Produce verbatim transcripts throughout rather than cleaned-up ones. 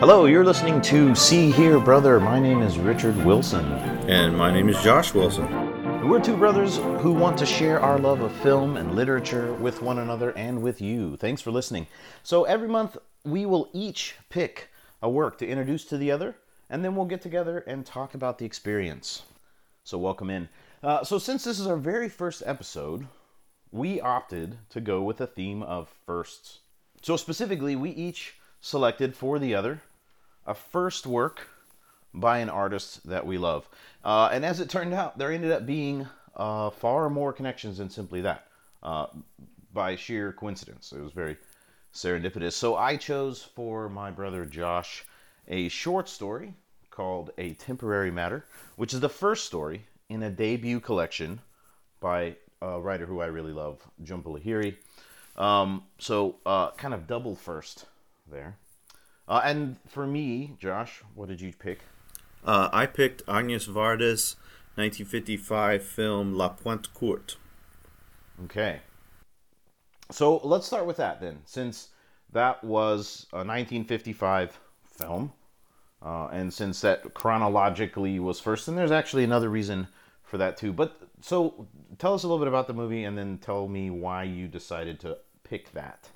Hello, you're listening to See Here, Brother. My name is Richard Wilson. And my name is Josh Wilson. We're two brothers who want to share our love of film and literature with one another and with you. Thanks for listening. So every month, we will each pick a work to introduce to the other, and then we'll get together and talk about the experience. So welcome in. Uh, so since this is our very first episode, we opted to go with a theme of firsts. So specifically, we each selected for the other a first work by an artist that we love. Uh, and as it turned out, there ended up being uh, far more connections than simply that. Uh, by sheer coincidence. It was very serendipitous. So I chose for my brother Josh a short story called A Temporary Matter, which is the first story in a debut collection by a writer who I really love, Jhumpa Lahiri. Um, so uh, kind of double first there. Uh, and for me, Josh, what did you pick? Uh, I picked Agnès Varda's nineteen fifty-five film La Pointe Courte. Okay. So let's start with that then, since that was a nineteen fifty-five film, uh, and since that chronologically was first, and there's actually another reason for that too. But so tell us a little bit about the movie, and then tell me why you decided to pick that.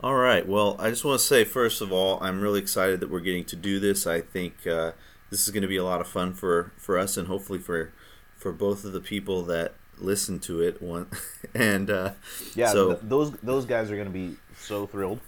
All right. Well, I just want to say, first of all, I'm really excited that we're getting to do this. I think uh, this is going to be a lot of fun for, for us, and hopefully for for both of the people that listen to it. One and uh, yeah, so th- those those guys are going to be so thrilled.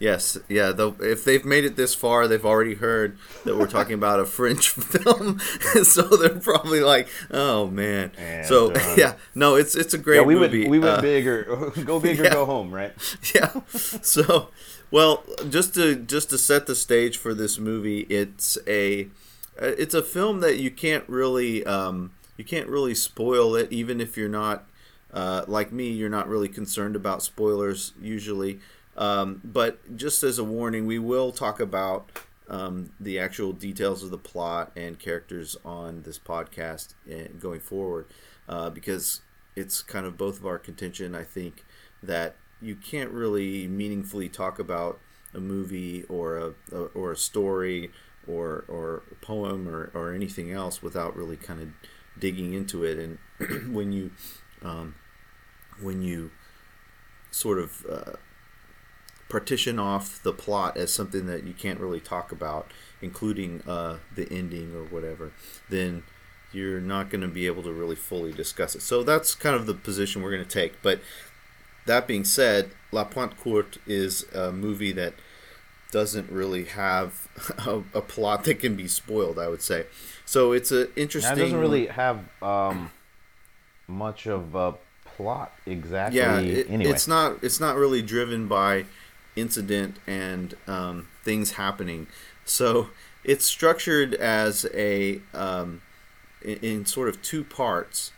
Yes, yeah. Though if they've made it this far, they've already heard that we're talking about a French film, so they're probably like, "Oh man!" And so uh, yeah, no, it's it's a great yeah, we movie. Went, we went uh, bigger, go big or yeah. go home, right? Yeah. So, well, just to just to set the stage for this movie, it's a it's a film that you can't really um, you can't really spoil it, even if you're not uh, like me, you're not really concerned about spoilers usually. Um, but just as a warning, we will talk about um, the actual details of the plot and characters on this podcast going forward, uh, because it's kind of both of our contention, I think, that you can't really meaningfully talk about a movie or a, a or a story or or a poem or, or anything else without really kind of digging into it. And when you um, when you sort of uh, partition off the plot as something that you can't really talk about, including uh, the ending or whatever, then you're not going to be able to really fully discuss it. So that's kind of the position we're going to take. But that being said, La Pointe Courte is a movie that doesn't really have a, a plot that can be spoiled, I would say. So it's an interesting... Now, it doesn't really have um, much of a plot exactly. Yeah, it, anyway. it's not. It's not really driven by incident and um, things happening. So it's structured as a um, in, in sort of two parts.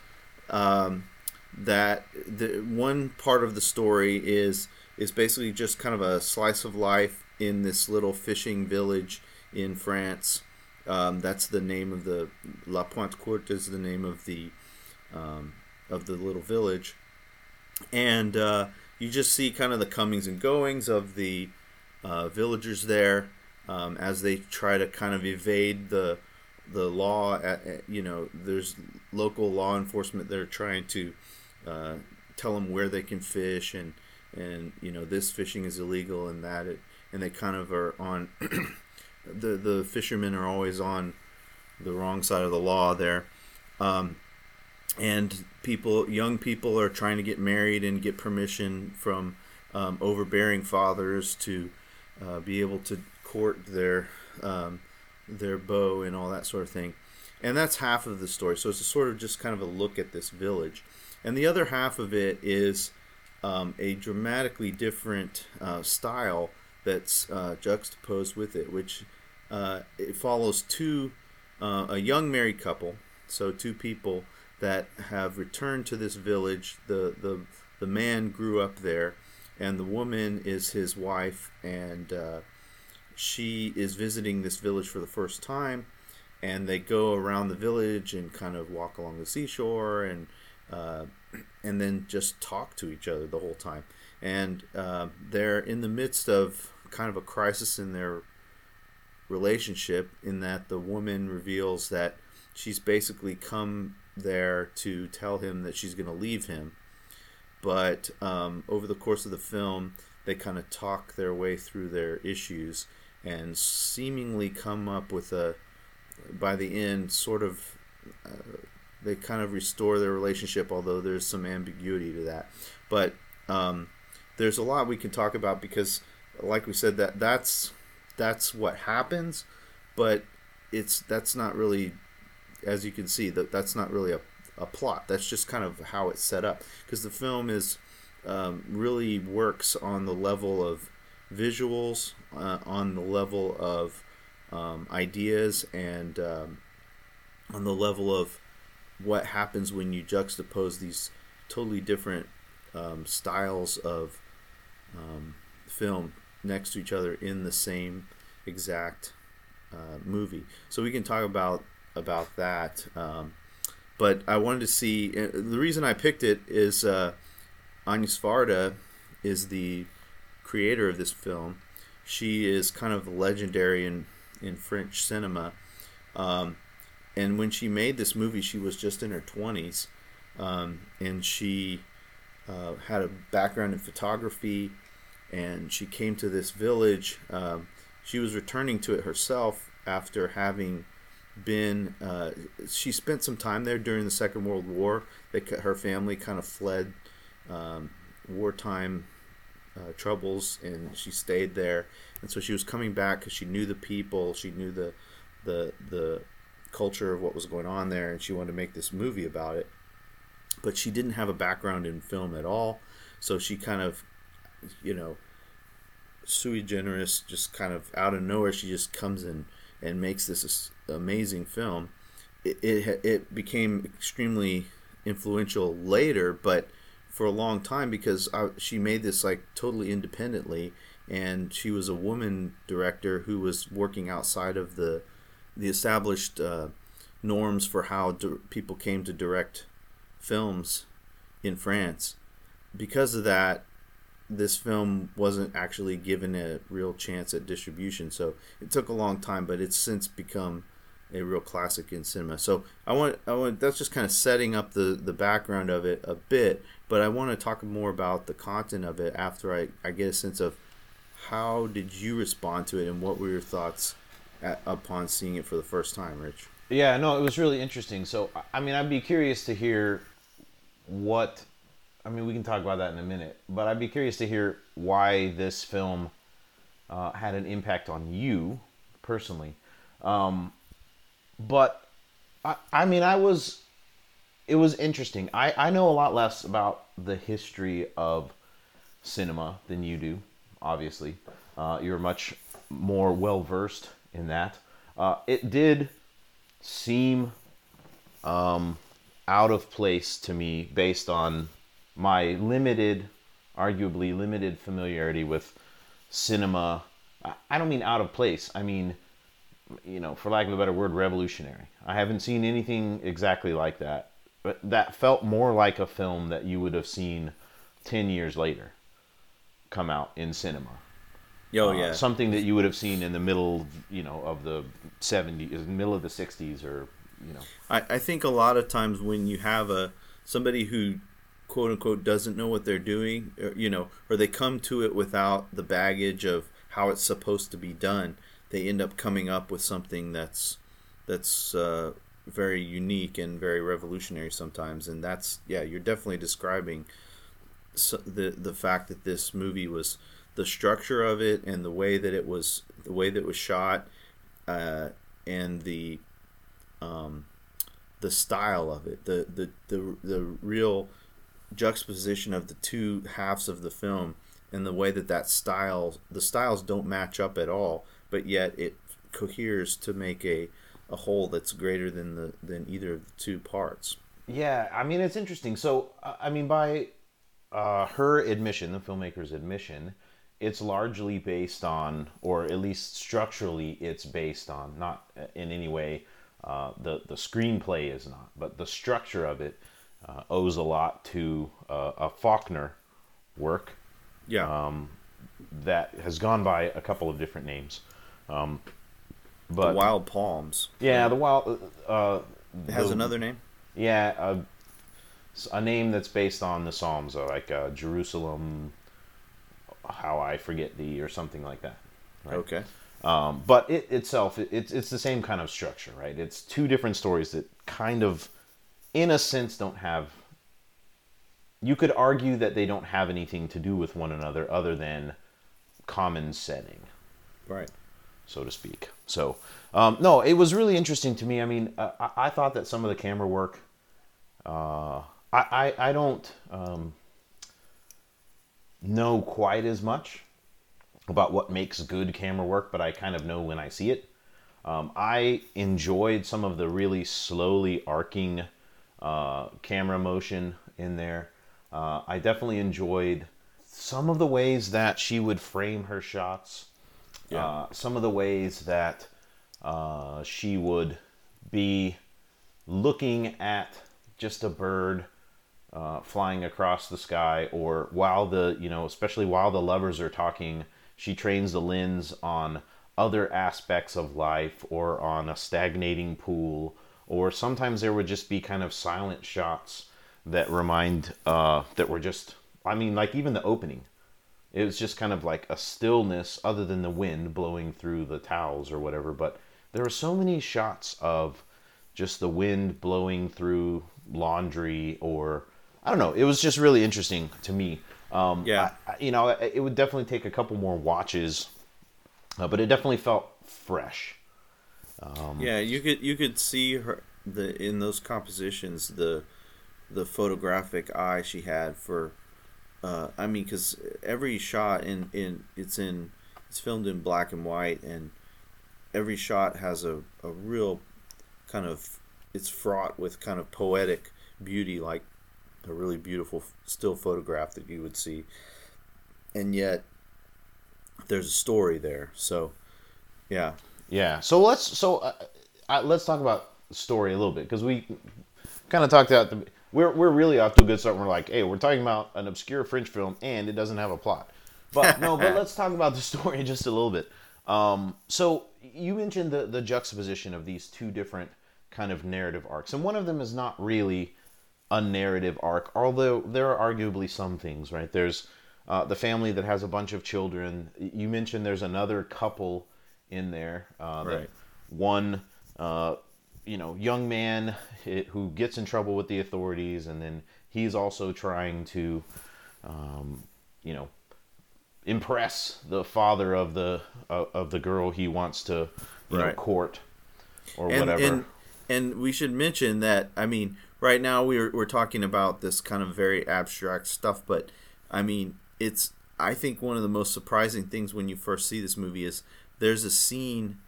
Um, that the one part of the story is is basically just kind of a slice of life in this little fishing village in France. Um, that's the name of the La Pointe Courte is the name of the um, of the little village, and uh, you just see kind of the comings and goings of the uh, villagers there um, as they try to kind of evade the the law. At, at, you know, there's local law enforcement that are trying to uh, tell them where they can fish, and and you know this fishing is illegal and that, it, and they kind of are on the the fishermen are always on the wrong side of the law there, um, and people, young people are trying to get married and get permission from um, overbearing fathers to uh, be able to court their um, their beau and all that sort of thing. And that's half of the story. So it's a sort of just kind of a look at this village. And the other half of it is um, a dramatically different uh, style that's uh, juxtaposed with it, which uh, it follows two, uh, a young married couple, so two people that have returned to this village. The, the the man grew up there, and the woman is his wife, and uh, she is visiting this village for the first time, and they go around the village and kind of walk along the seashore, and uh, and then just talk to each other the whole time. And uh, they're in the midst of kind of a crisis in their relationship, in that the woman reveals that she's basically come there to tell him that she's going to leave him. But um, over the course of the film, they kind of talk their way through their issues and seemingly come up with a, by the end, sort of, uh, they kind of restore their relationship, although there's some ambiguity to that. But um, there's a lot we can talk about because, like we said, that that's that's what happens, but it's that's not really, as you can see, that that's not really a, a plot. That's just kind of how it's set up, because the film is um, really works on the level of visuals, uh, on the level of um, ideas, and um, on the level of what happens when you juxtapose these totally different um, styles of um, film next to each other in the same exact uh, movie. So we can talk about about that. Um, but I wanted to see, the reason I picked it is uh, Agnès Varda is the creator of this film. She is kind of legendary in, in French cinema. Um, and when she made this movie, she was just in her twenties. Um, and she uh, had a background in photography, and she came to this village. Um, she was returning to it herself after having been, uh, she spent some time there during the Second World War. They, her family kind of fled um, wartime uh, troubles, and she stayed there. And so she was coming back because she knew the people, she knew the, the, the culture of what was going on there, and she wanted to make this movie about it. But she didn't have a background in film at all, so she kind of, you know, sui generis, just kind of out of nowhere, she just comes in and makes this amazing film. It, it it became extremely influential later, but for a long time, because I, she made this like totally independently, and she was a woman director who was working outside of the the established uh, norms for how do, people came to direct films in France. Because of that, this film wasn't actually given a real chance at distribution, so it took a long time, but it's since become a real classic in cinema. So I want, I want that's just kind of setting up the, the background of it a bit, but I want to talk more about the content of it after I, I get a sense of how did you respond to it and what were your thoughts at, upon seeing it for the first time, Rich? Yeah, no, it was really interesting. So, I mean, I'd be curious to hear what... I mean, we can talk about that in a minute, but I'd be curious to hear why this film uh, had an impact on you personally. Um, but I, I mean, I was, it was interesting. I, I know a lot less about the history of cinema than you do, obviously. Uh, you're much more well-versed in that. Uh, it did seem um, out of place to me based on my limited, arguably limited familiarity with cinema. I don't mean out of place. I mean, you know, for lack of a better word, revolutionary. I haven't seen anything exactly like that. But that felt more like a film that you would have seen ten years later come out in cinema. Oh, yeah. Uh, something that you would have seen in the middle, you know, of the seventies, middle of the sixties, or, you know. I, I think a lot of times when you have a somebody who quote unquote doesn't know what they're doing, or, you know, or they come to it without the baggage of how it's supposed to be done, they end up coming up with something that's that's uh, very unique and very revolutionary sometimes. And that's, yeah, you're definitely describing the the fact that this movie was, the structure of it and the way that it was, the way that it was shot, uh, and the um, the style of it, the the the the real juxtaposition of the two halves of the film, and the way that that style, the styles don't match up at all, but yet it coheres to make a, a whole that's greater than the than either of the two parts. Yeah, I mean, it's interesting. So, I mean, by uh, her admission, the filmmaker's admission, it's largely based on, or at least structurally, it's based on, not in any way, uh, the, the screenplay is not, but the structure of it Uh, owes a lot to uh, a Faulkner work, yeah, um, that has gone by a couple of different names. Um, But, the Wild Palms. Yeah, the Wild... Uh, it has the, another name? Yeah, uh, a name that's based on the Psalms, like uh, Jerusalem, how I forget thee, or something like that. Right? Okay. Um, but it itself, it, it's, it's the same kind of structure, right? It's two different stories that kind of, in a sense, don't have... You could argue that they don't have anything to do with one another other than common setting. Right. So to speak. So, um, no, it was really interesting to me. I mean, uh, I, I thought that some of the camera work, uh, I, I, I don't um, know quite as much about what makes good camera work, but I kind of know when I see it. Um, I enjoyed some of the really slowly arcing uh, camera motion in there. Uh, I definitely enjoyed some of the ways that she would frame her shots. Yeah. Uh, some of the ways that uh, she would be looking at just a bird uh, flying across the sky, or while the, you know, especially while the lovers are talking, she trains the lens on other aspects of life or on a stagnating pool, or sometimes there would just be kind of silent shots that remind, uh, that were just, I mean, like even the opening. It was just kind of like a stillness other than the wind blowing through the towels or whatever. But there were so many shots of just the wind blowing through laundry, or, I don't know. It was just really interesting to me. Um, yeah. I, you know, it would definitely take a couple more watches, uh, but it definitely felt fresh. Um, yeah, you could you could see her the in those compositions, the the photographic eye she had for... Uh, I mean, because every shot in, in it's in it's filmed in black and white, and every shot has a, a real kind of, it's fraught with kind of poetic beauty, like a really beautiful still photograph that you would see, and yet there's a story there. So, yeah, yeah. So let's so uh, uh, let's talk about story a little bit, because we kind of talked about the. We're we're really off to a good start. We're like, hey, we're talking about an obscure French film, and it doesn't have a plot. But no, but let's talk about the story just a little bit. Um, so you mentioned the, the juxtaposition of these two different kind of narrative arcs, and one of them is not really a narrative arc, although there are arguably some things, right? There's uh, the family that has a bunch of children. You mentioned there's another couple in there. Uh, right. One... Uh, you know, young man who gets in trouble with the authorities, and then he's also trying to, um, you know, impress the father of the uh, of the girl he wants to, you right. know, court or and, whatever. And, and we should mention that, I mean, right now we're we're talking about this kind of very abstract stuff, but I mean, it's I think one of the most surprising things when you first see this movie is there's a scene,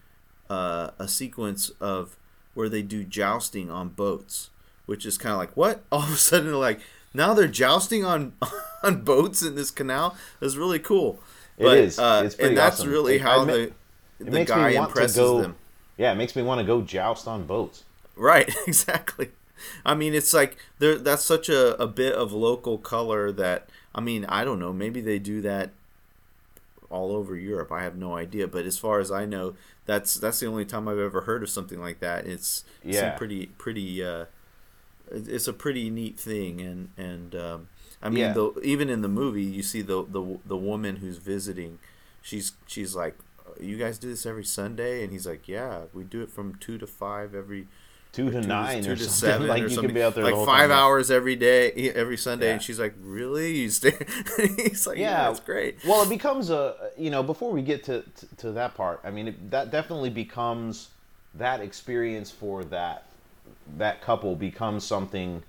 uh, a sequence of where they do jousting on boats, which is kind of like, what? All of a sudden, they're like, now they're jousting on on boats in this canal? That's really cool. But, it is. Uh, it's pretty and that's awesome. really how admit, the, the guy impresses go, them. Yeah, it makes me want to go joust on boats. Right, exactly. I mean, it's like, that's such a, a bit of local color that, I mean, I don't know, maybe they do that all over Europe. I have no idea, but as far as I know, that's that's the only time I've ever heard of something like that. It's, it's yeah. a pretty pretty uh, it's a pretty neat thing, and and um, I mean yeah. the, even in the movie you see the the the woman who's visiting, she's she's like, you guys do this every Sunday? And he's like, yeah, we do it from two to five every two to two, nine two or to something. seven like or you something. Can be out there like the whole five time. hours every day, every Sunday. Yeah. And she's like, really? You stay? He's like, yeah. yeah, that's great. Well, it becomes a, you know, before we get to, to, to that part, I mean, it, that definitely becomes that experience for that, that couple becomes something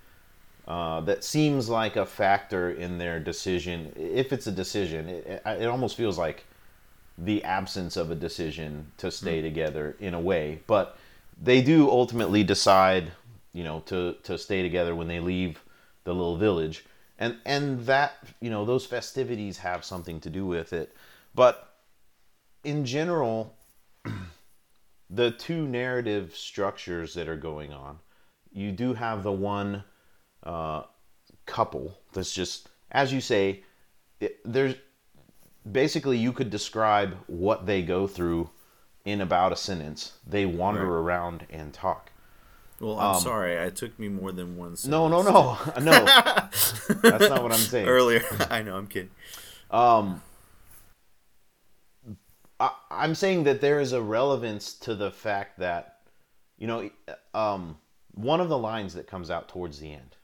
uh, that seems like a factor in their decision. If it's a decision, it, it almost feels like the absence of a decision to stay mm-hmm. together in a way. But they do ultimately decide, you know, to, to stay together when they leave the little village. And and that, you know, those festivities have something to do with it. But in general, the two narrative structures that are going on, you do have the one uh, couple that's just, as you say, it, there's basically you could describe what they go through in about a sentence. They wander right. around and talk. Well, I'm um, sorry. It took me more than one sentence. No, no, no. No. That's not what I'm saying. Earlier. I know. I'm kidding. Um, I, I'm saying that there is a relevance to the fact that, you know, um, one of the lines that comes out towards the end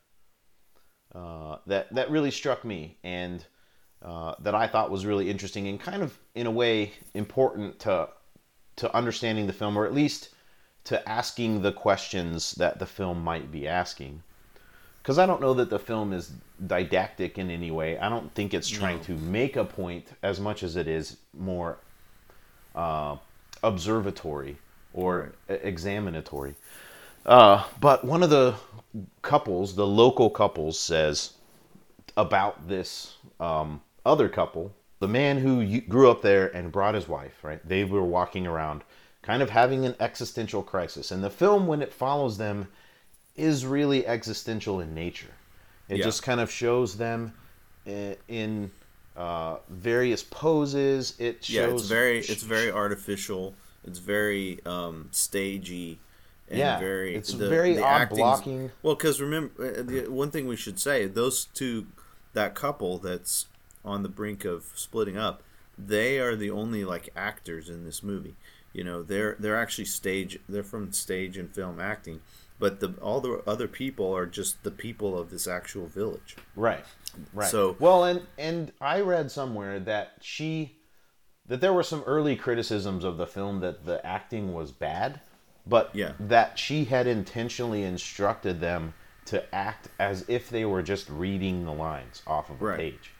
uh, that, that really struck me and uh, that I thought was really interesting and kind of, in a way, important to to understanding the film, or at least to asking the questions that the film might be asking. Because I don't know that the film is didactic in any way. I don't think it's trying no. to make a point as much as it is more uh, observatory or right. examinatory. Uh, but one of the couples, the local couples, says about this um, other couple, the man who grew up there and brought his wife, right? They were walking around kind of having an existential crisis. And the film, when it follows them, is really existential in nature. It yeah. just kind of shows them in, in uh, various poses. It shows yeah, it's very, it's very artificial. It's very um, stagey. And yeah, very, it's the, very the odd blocking. Well, because remember, the one thing we should say, those two, that couple that's on the brink of splitting up, they are the only like actors in this movie. You know, they're they're actually stage. They're from stage and film acting, but the all the other people are just the people of this actual village. Right. Right. So well, and and I read somewhere that she, that there were some early criticisms of the film that the acting was bad, but yeah. that she had intentionally instructed them to act as if they were just reading the lines off of a right. page.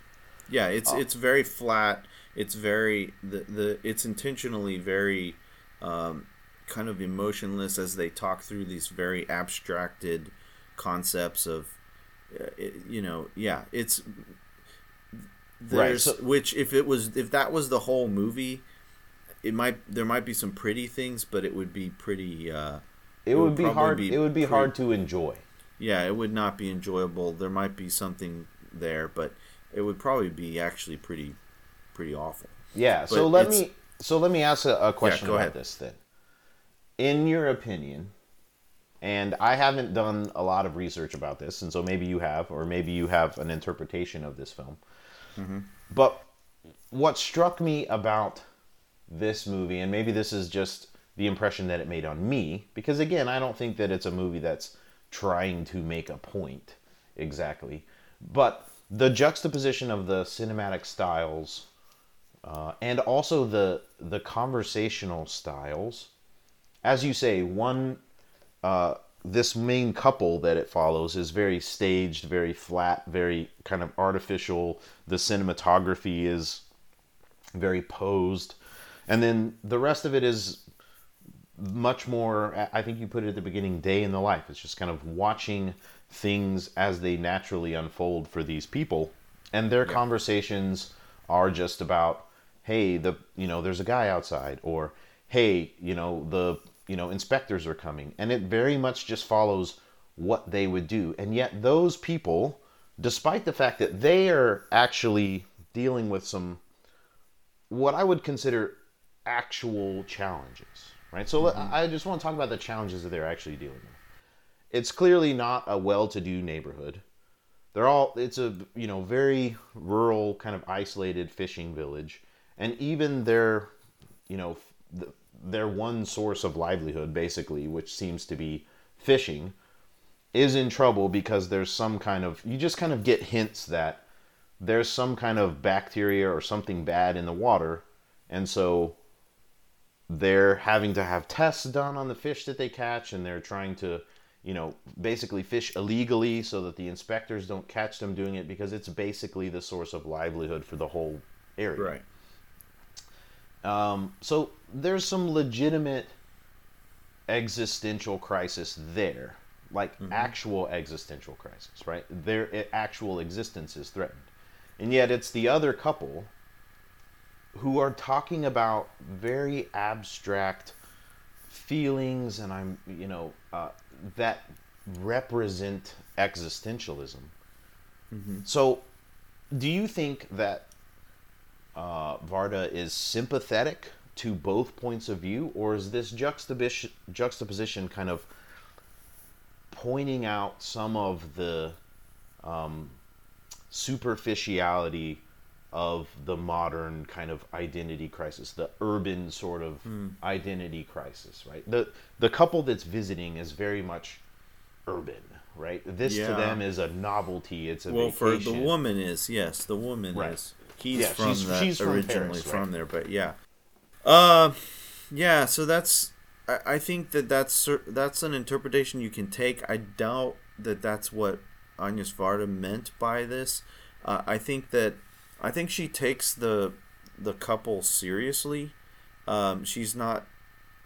Yeah, it's oh. it's very flat. It's very the, the it's intentionally very um, kind of emotionless as they talk through these very abstracted concepts of uh, it, you know yeah it's there's right. so, which if it was if that was the whole movie, it might there might be some pretty things, but it would be pretty uh, it, it would, would be hard be it would be pretty, hard to enjoy. Yeah, it would not be enjoyable. There might be something there, but it would probably be actually pretty, pretty awful. Yeah. But so let me so let me ask a, a question yeah, about ahead. this then. In your opinion, and I haven't done a lot of research about this, and so maybe you have, or maybe you have an interpretation of this film. Mm-hmm. But what struck me about this movie, and maybe this is just the impression that it made on me, because again, I don't think that it's a movie that's trying to make a point exactly, but the juxtaposition of the cinematic styles uh, and also the the conversational styles. As you say, one uh, this main couple that it follows is very staged, very flat, very kind of artificial. The cinematography is very posed. And then the rest of it is much more, I think you put it at the beginning, day in the life. It's just kind of watching things as they naturally unfold for these people, and their yeah. conversations are just about, hey, the you know there's a guy outside, or hey, you know the you know inspectors are coming, and it very much just follows what they would do. And yet those people, despite the fact that they are actually dealing with some what I would consider actual challenges, right? So mm-hmm. I just want to talk about the challenges that they're actually dealing with. It's clearly not a well-to-do neighborhood. They're all, it's a, you know, very rural, kind of isolated fishing village. And even their, you know, their one source of livelihood, basically, which seems to be fishing, is in trouble because there's some kind of, you just kind of get hints that there's some kind of bacteria or something bad in the water. And so they're having to have tests done on the fish that they catch, and they're trying to, you know, basically fish illegally so that the inspectors don't catch them doing it, because it's basically the source of livelihood for the whole area. Right. Um, so there's some legitimate existential crisis there, like mm-hmm. actual existential crisis, right? Their actual existence is threatened. And yet it's the other couple who are talking about very abstract feelings, and I'm, you know, uh, that represent existentialism. Mm-hmm. So do you think that uh, Varda is sympathetic to both points of view, or is this juxtaposition, juxtaposition kind of pointing out some of the um, superficiality of the modern kind of identity crisis, the urban sort of mm. identity crisis, right? The the couple that's visiting is very much urban, right? This yeah. to them is a novelty. It's a well, vacation. For the woman is yes, the woman right. is. He's yeah, from she's, that she's originally from, Paris, right? from there, but yeah, uh, yeah. So that's I, I think that that's that's an interpretation you can take. I doubt that that's what Agnès Varda meant by this. Uh, I think that. I think she takes the the couple seriously. Um, she's not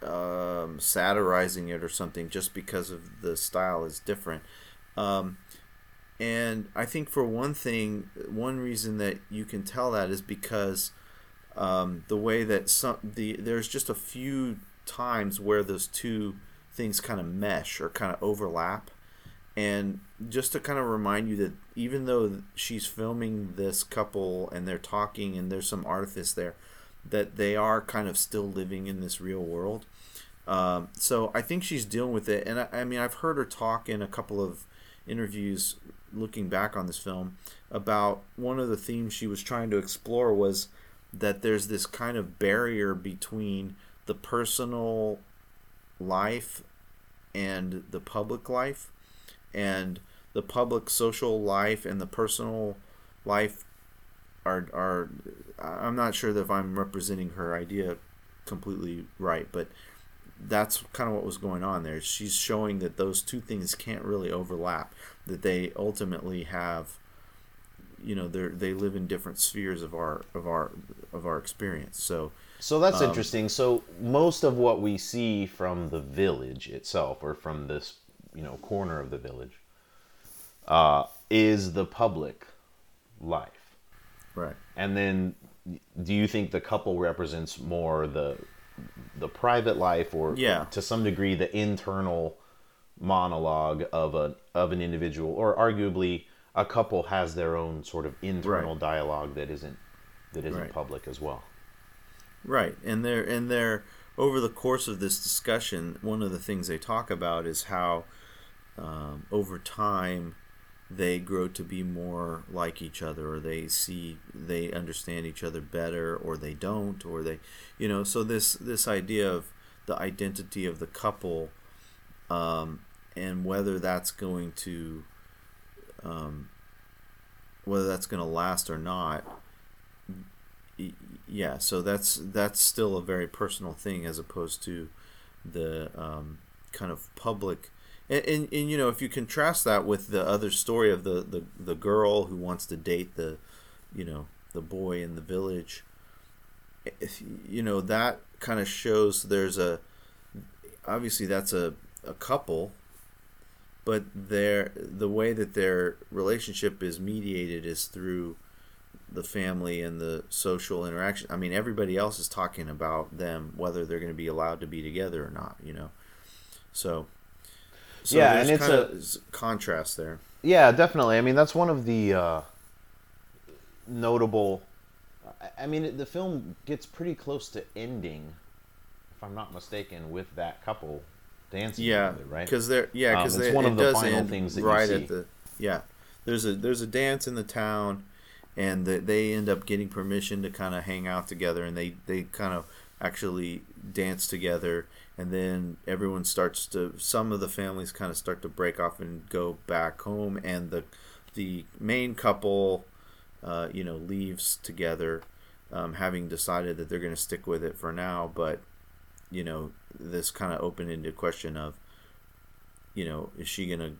um, satirizing it or something just because of the style is different. Um, and I think for one thing, one reason that you can tell that is because um, the way that some the there's just a few times where those two things kind of mesh or kind of overlap. And just to kind of remind you that even though she's filming this couple and they're talking and there's some artifice there, that they are kind of still living in this real world. Um, so I think she's dealing with it. And I, I mean, I've heard her talk in a couple of interviews looking back on this film about one of the themes she was trying to explore was that there's this kind of barrier between the personal life and the public life. And the public social life and the personal life are are I'm not sure that if I'm representing her idea completely right, but that's kind of what was going on there. She's showing that those two things can't really overlap, that they ultimately have, you know, they they live in different spheres of our of our of our experience. So So that's um, interesting. So most of what we see from the village itself or from this you know, corner of the village, uh, is the public life. Right. And then do you think the couple represents more the the private life or yeah. to some degree the internal monologue of a of an individual, or arguably a couple has their own sort of internal right. dialogue that isn't that isn't right. public as well. Right. And they're and they're over the course of this discussion, one of the things they talk about is how Um, over time they grow to be more like each other, or they see they understand each other better, or they don't, or they you know so this this idea of the identity of the couple um, and whether that's going to um, whether that's going to last or not. Yeah so that's that's still a very personal thing as opposed to the um, kind of public. And, and, and, you know, if you contrast that with the other story of the, the, the girl who wants to date the, you know, the boy in the village, if, you know, that kind of shows there's a, obviously that's a, a couple, but their the way that their relationship is mediated is through the family and the social interaction. I mean, everybody else is talking about them, whether they're going to be allowed to be together or not, you know. So... So yeah, and it's a contrast there. Yeah, definitely. I mean, that's one of the uh, notable. I mean, the film gets pretty close to ending, if I'm not mistaken, with that couple dancing yeah, together, right? Cause they're, yeah, because um, it's they, one of the final things that right you see. At the, yeah, there's a there's a dance in the town, and the, they end up getting permission to kind of hang out together, and they, they kind of actually dance together. And then everyone starts to, some of the families kind of start to break off and go back home. And the the main couple, uh, you know, leaves together, um, having decided that they're going to stick with it for now. But, you know, this kind of open-ended question of, you know, is she going to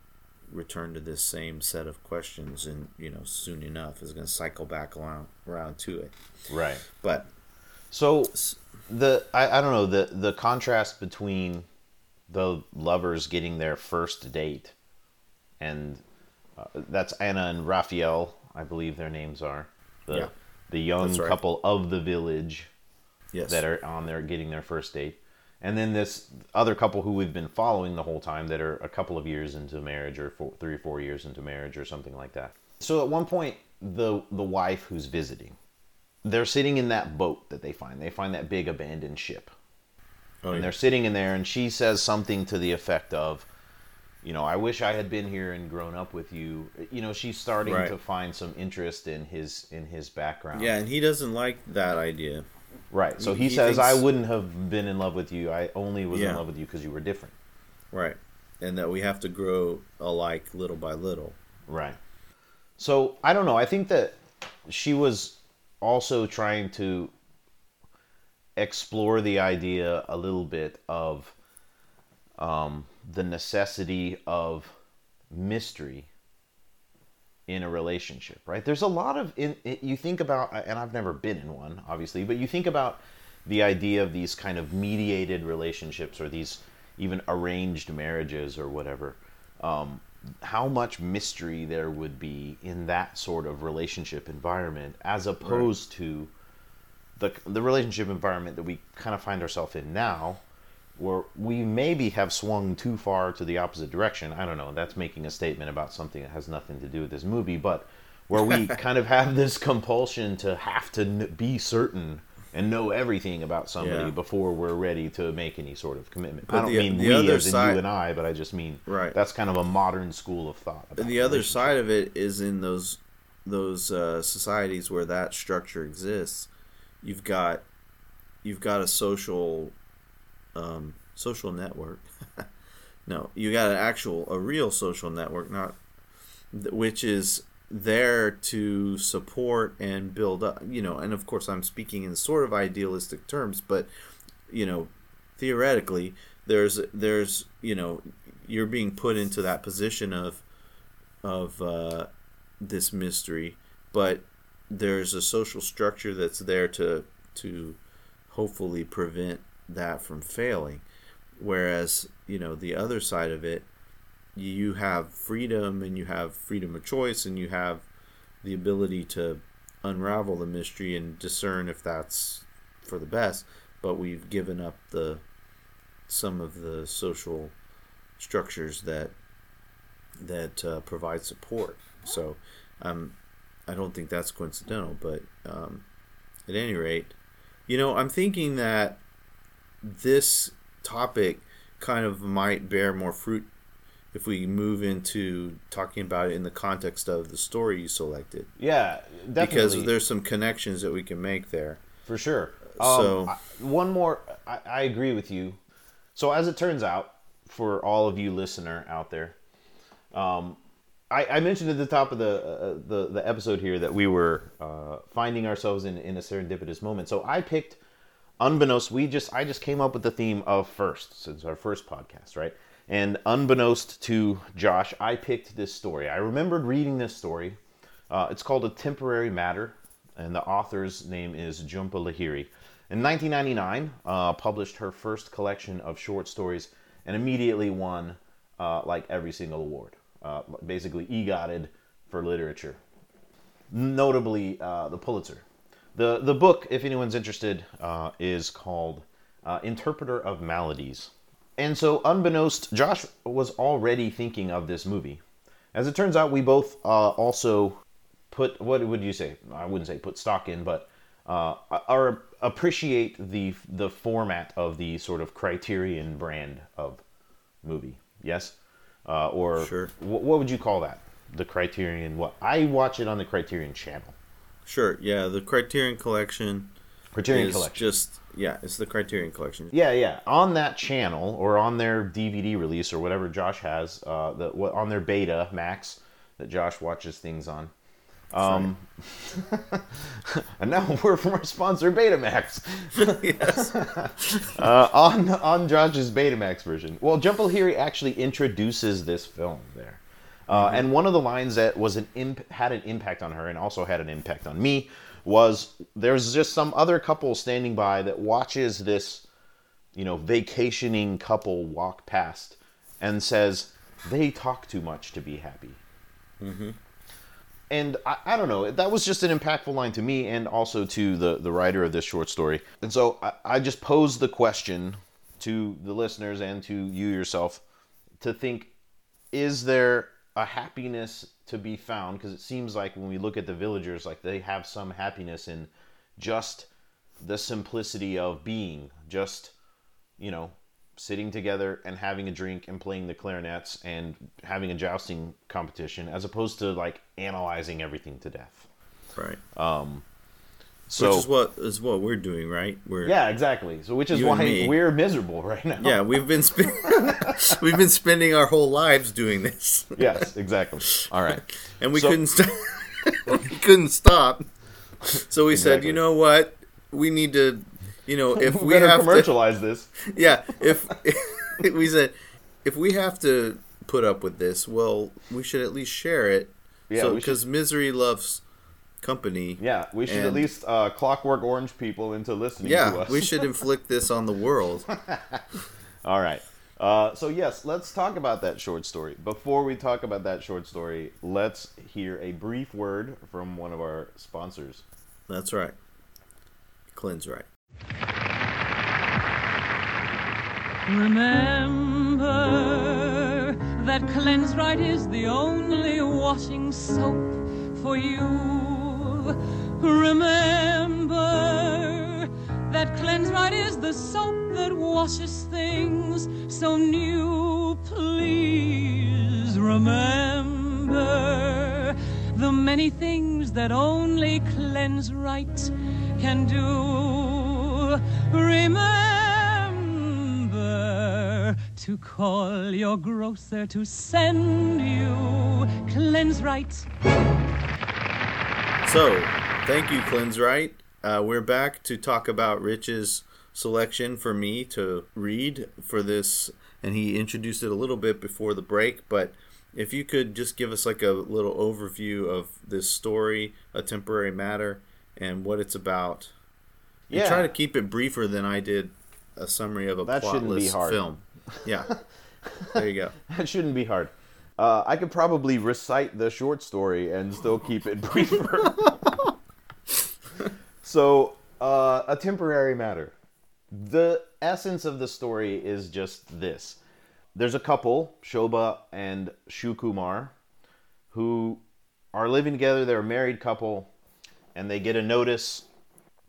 return to this same set of questions and, you know, soon enough is going to cycle back around, around to it. Right. But... So the I, I don't know the, the contrast between the lovers getting their first date, and uh, that's Anna and Raphael, I believe their names are the yeah. the young right. couple of the village yes. that are on there getting their first date, and then this other couple who we've been following the whole time that are a couple of years into marriage or four, three or four years into marriage or something like that. So at one point the the wife who's visiting they're sitting in that boat that they find. They find that big abandoned ship. Oh, and yeah. They're sitting in there, and she says something to the effect of, you know, I wish I had been here and grown up with you. You know, she's starting right. to find some interest in his in his background. Yeah, and he doesn't like that idea. Right, so he, he says, thinks... I wouldn't have been in love with you. I only was yeah. in love with you because you were different. Right, and that we have to grow alike little by little. Right. So, I don't know. I think that she was also trying to explore the idea a little bit of um, the necessity of mystery in a relationship, right? There's a lot of, in, it, you think about, and I've never been in one, obviously, but you think about the idea of these kind of mediated relationships or these even arranged marriages or whatever, um, how much mystery there would be in that sort of relationship environment as opposed right. to the the relationship environment that we kind of find ourselves in now, where we maybe have swung too far to the opposite direction. I don't know. That's making a statement about something that has nothing to do with this movie, but where we kind of have this compulsion to have to be certain and know everything about somebody yeah. before we're ready to make any sort of commitment. But I don't the, mean the we as side, in you and I, but I just mean right. that's kind of a modern school of thought. About the other side of it is in those those uh, societies where that structure exists. You've got you've got a social um, social network. No, you got an actual a real social network, not which is. There to support and build up, you know, and of course I'm speaking in sort of idealistic terms, but, you know, theoretically there's, there's, you know, you're being put into that position of, of uh, this mystery, but there's a social structure that's there to, to hopefully prevent that from failing. Whereas, you know, the other side of it, you have freedom, and you have freedom of choice, and you have the ability to unravel the mystery and discern if that's for the best. But we've given up the some of the social structures that that uh, provide support. So um, I don't think that's coincidental. But um, at any rate, you know, I'm thinking that this topic kind of might bear more fruit if we move into talking about it in the context of the story you selected. Yeah, definitely. Because there's some connections that we can make there. For sure. So um, I, one more, I, I agree with you. So as it turns out, for all of you listener out there, um, I, I mentioned at the top of the uh, the, the episode here that we were uh, finding ourselves in, in a serendipitous moment. So I picked, unbeknownst, we just I just came up with the theme of first, since our first podcast, right? And unbeknownst to Josh, I picked this story. I remembered reading this story. Uh, it's called A Temporary Matter, and the author's name is Jhumpa Lahiri. In nineteen ninety-nine, uh, published her first collection of short stories and immediately won, uh, like, every single award. Uh, basically EGOTed for literature. Notably, uh, the Pulitzer. The, the book, if anyone's interested, uh, is called uh, Interpreter of Maladies. And so, unbeknownst, Josh was already thinking of this movie. As it turns out, we both uh, also put, what would you say? I wouldn't say put stock in, but uh, or appreciate the the format of the sort of Criterion brand of movie. Yes? Uh, or sure. w- what would you call that? The Criterion, what? I watch it on the Criterion channel. Sure, yeah, the Criterion Collection. Criterion is Collection. Just yeah, it's the Criterion Collection. Yeah, yeah. On that channel or on their D V D release or whatever Josh has, uh, the what on their Beta Max that Josh watches things on. Um, and now a word from our sponsor, Betamax. Yes. uh, on on Josh's Betamax version. Well, Jhumpa Lahiri actually introduces this film there. Uh, mm-hmm. And one of the lines that was an imp- had an impact on her and also had an impact on me was there's just some other couple standing by that watches this, you know, vacationing couple walk past and says, they talk too much to be happy. Mm-hmm. And I, I don't know, that was just an impactful line to me and also to the, the writer of this short story. And so I, I just posed the question to the listeners and to you yourself to think, is there a happiness to be found? Because it seems like when we look at the villagers, like they have some happiness in just the simplicity of being, just, you know, sitting together and having a drink and playing the clarinets and having a jousting competition, as opposed to like analyzing everything to death. Right. Um, so which is what is what we're doing, right? We're yeah, exactly. So which is why we're miserable right now. Yeah, we've been spe- we've been spending our whole lives doing this. Yes, exactly. All right, and we so- couldn't st- we couldn't stop. So we exactly. said, you know what, we need to. You know, if we, we have commercialize to commercialize this, yeah. If, if we said, if we have to put up with this, well, we should at least share it. Yeah, because so, misery loves company. Yeah, we should and, at least uh, clockwork orange people into listening. Yeah, to us. We should inflict this on the world. All right. Uh, so yes, let's talk about that short story. Before we talk about that short story, let's hear a brief word from one of our sponsors. That's right. Cleanse right. Remember that Cleanse Right is the only washing soap for you. Remember that Cleanse Right is the soap that washes things so new. Please remember the many things that only Cleanse Right can do. Remember to call your grocer to send you Cleanse Right. So, thank you, Cleanse Right. Uh, we're back to talk about Rich's selection for me to read for this, and he introduced it a little bit before the break, but if you could just give us like a little overview of this story, A Temporary Matter, and what it's about. You yeah. try to keep it briefer than I did a summary of a that plotless film. Yeah. There you go. That shouldn't be hard. Uh, I could probably recite the short story and still keep it briefer. So, uh, A Temporary Matter. The essence of the story is just this. There's a couple, Shoba and Shukumar, who are living together. They're a married couple, and they get a notice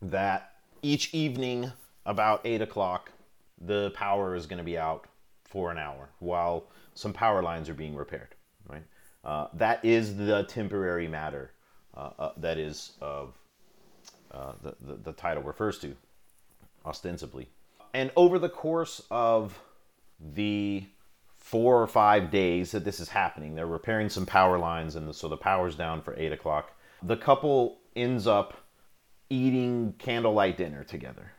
that each evening, about eight o'clock, the power is going to be out for an hour while some power lines are being repaired, right? Uh, that is the temporary matter uh, uh, that is of uh, the, the, the title refers to, ostensibly. And over the course of the four or five days that this is happening, they're repairing some power lines, and the, so the power's down for eight o'clock. The couple ends up eating candlelight dinner together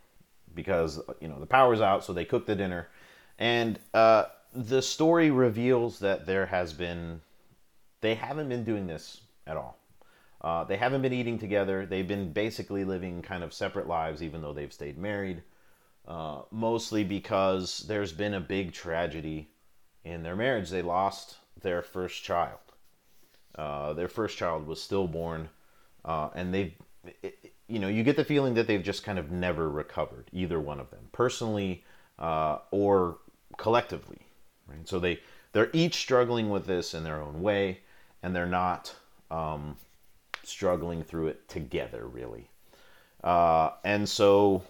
because, you know, the power's out, so they cook the dinner. And uh, the story reveals that there has been... They haven't been doing this at all. Uh, they haven't been eating together. They've been basically living kind of separate lives, even though they've stayed married, uh, mostly because there's been a big tragedy in their marriage. They lost their first child. Uh, their first child was stillborn, uh, and they've... It, you know, you get the feeling that they've just kind of never recovered, either one of them, personally uh, or collectively, right? So they, they're each struggling with this in their own way, and they're not um, struggling through it together, really. Uh, and so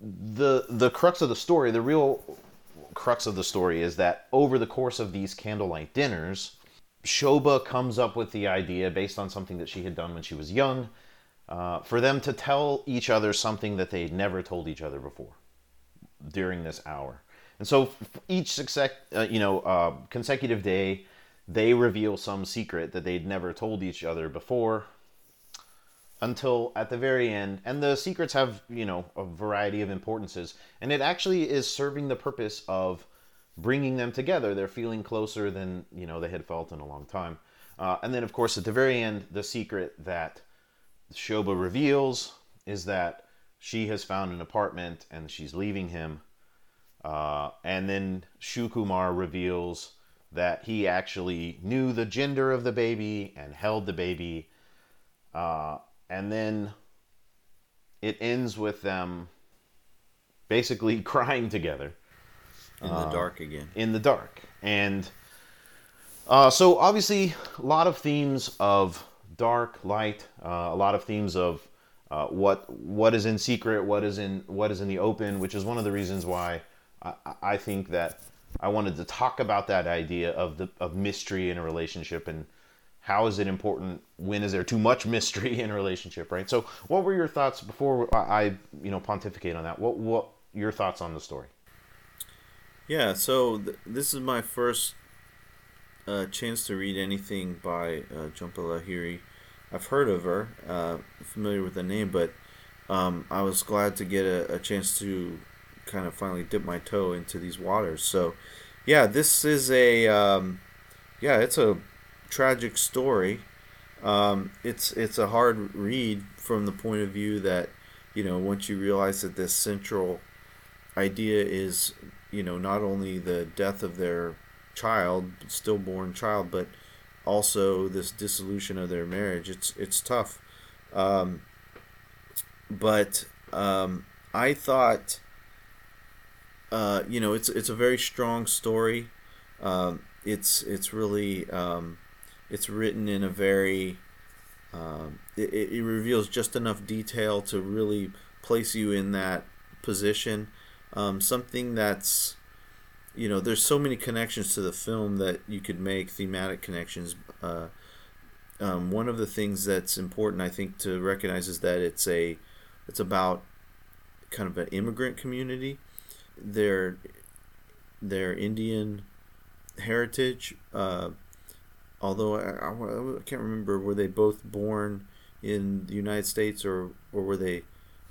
the the crux of the story, the real crux of the story is that over the course of these candlelight dinners, Shoba comes up with the idea, based on something that she had done when she was young, Uh, for them to tell each other something that they'd never told each other before during this hour. And so each success, uh, you know, uh, consecutive day, they reveal some secret that they'd never told each other before until at the very end. And the secrets have, you know, a variety of importances. And it actually is serving the purpose of bringing them together. They're feeling closer than, you know, they had felt in a long time. Uh, and then, of course, at the very end, the secret that Shoba reveals is that she has found an apartment and she's leaving him. Uh, and then Shukumar reveals that he actually knew the gender of the baby and held the baby. Uh, and then it ends with them basically crying together. In uh, the dark again. In the dark. And uh, so obviously a lot of themes of dark, light, uh, a lot of themes of uh, what what is in secret, what is in what is in the open, which is one of the reasons why I, I think that I wanted to talk about that idea of the of mystery in a relationship and how is it important, when is there too much mystery in a relationship, right? So what were your thoughts before I, you know, pontificate on that? What what your thoughts on the story? Yeah, so th- this is my first uh, chance to read anything by uh, Jhumpa Lahiri. I've heard of her, uh, familiar with the name, but um, I was glad to get a, a chance to kind of finally dip my toe into these waters. So yeah, this is a um, yeah, it's a tragic story. Um, it's it's a hard read from the point of view that, you know, once you realize that this central idea is, you know, not only the death of their child, stillborn child, but also this dissolution of their marriage. It's it's tough. Um, but um, I thought Uh, you know, it's it's a very strong story. Um, it's it's really um, it's written in a very um, it, it reveals just enough detail to really place you in that position. Um, something that's, you know, there's so many connections to the film that you could make, thematic connections. Uh, um, one of the things that's important, I think, to recognize is that it's a it's about kind of an immigrant community. Their their Indian heritage, uh, although I, I, I can't remember, were they both born in the United States, or, or were they,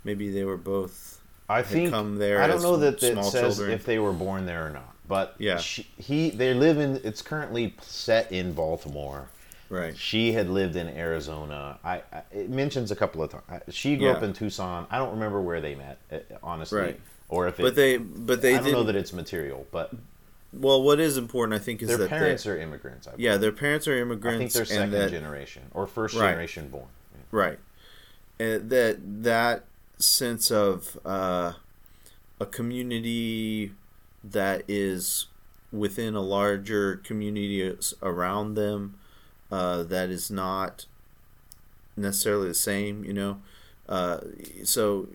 maybe they were both, I think, come there. I don't know that it says children. If they were born there or not, but yeah, she, he they live in, it's currently set in Baltimore. Right. She had lived in Arizona. I, I it mentions a couple of times. She grew yeah. up in Tucson. I don't remember where they met, honestly. Right. Or if it, but they, but they I don't know that it's material, but well, what is important, I think, is their that their parents they, are immigrants. I yeah, their parents are immigrants. I think they're second that, generation or first right, generation born. Yeah. Right, and that that sense of uh, a community that is within a larger community around them uh, that is not necessarily the same, you know, uh, so.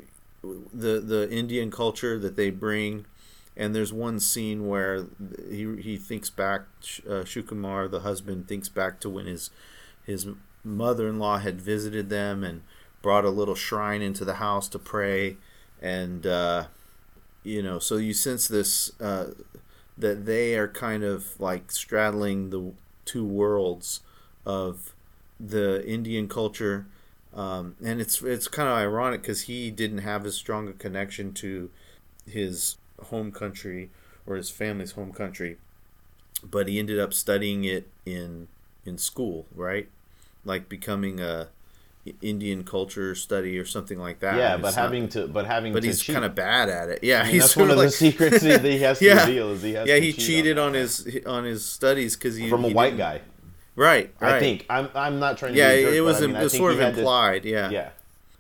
the the Indian culture that they bring. And there's one scene where he he thinks back, uh, Shukumar, the husband, thinks back to when his his mother-in-law had visited them and brought a little shrine into the house to pray, and uh, you know, so you sense this uh, that they are kind of like straddling the two worlds of the Indian culture. Um, and it's it's kind of ironic because he didn't have as strong a connection to his home country or his family's home country, but he ended up studying it in in school, right? Like becoming a Indian culture study or something like that. Yeah, but having not, to but having but to he's kind of bad at it. Yeah, I mean, he's that's one of like, the secrets that he has to yeah, reveal is he has yeah, to he cheat cheated on, on his on his studies because he from a he white guy. Right, right, I think I'm. I'm not trying to. Yeah, jerk, it was, I mean, it was sort of implied. To, yeah. Yeah.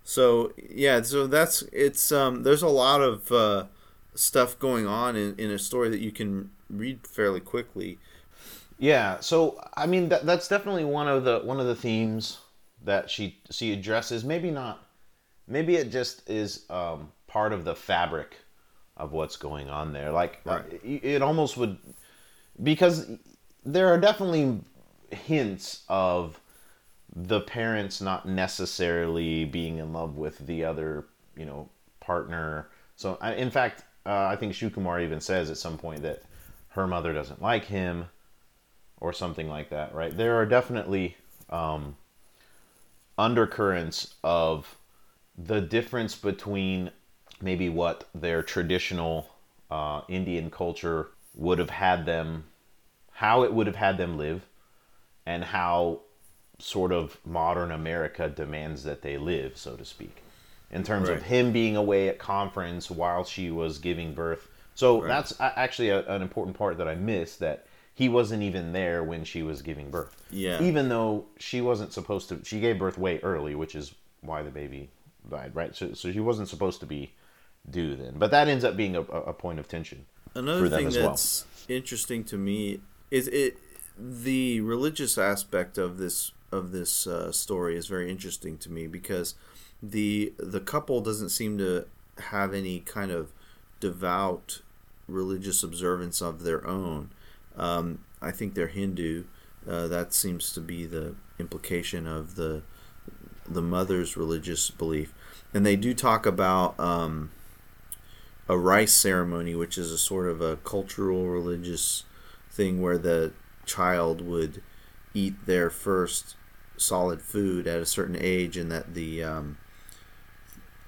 So yeah, so that's it's. Um, there's a lot of uh, stuff going on in, in a story that you can read fairly quickly. Yeah. So I mean, that, that's definitely one of the one of the themes that she she addresses. Maybe not. Maybe it just is um, part of the fabric of what's going on there. Like right. it, it almost would, because there are definitely hints of the parents not necessarily being in love with the other, you know, partner. So, I, in fact, uh, I think Shukumar even says at some point that her mother doesn't like him or something like that, right? There are definitely um, undercurrents of the difference between maybe what their traditional uh, Indian culture would have had them, how it would have had them live, and how sort of modern America demands that they live, so to speak, in terms right. of him being away at conference while she was giving birth. So right. that's actually a, an important part that I missed, that he wasn't even there when she was giving birth. Yeah. Even though she wasn't supposed to, she gave birth way early, which is why the baby died, right? So, so she wasn't supposed to be due then. But that ends up being a, a point of tension Another for them thing as that's well. Interesting to me is it, the religious aspect of this of this uh, story is very interesting to me, because the the couple doesn't seem to have any kind of devout religious observance of their own. Um, I think they're Hindu. Uh, that seems to be the implication of the the mother's religious belief. And they do talk about um, a rice ceremony, which is a sort of a cultural religious thing where the child would eat their first solid food at a certain age, and that the um,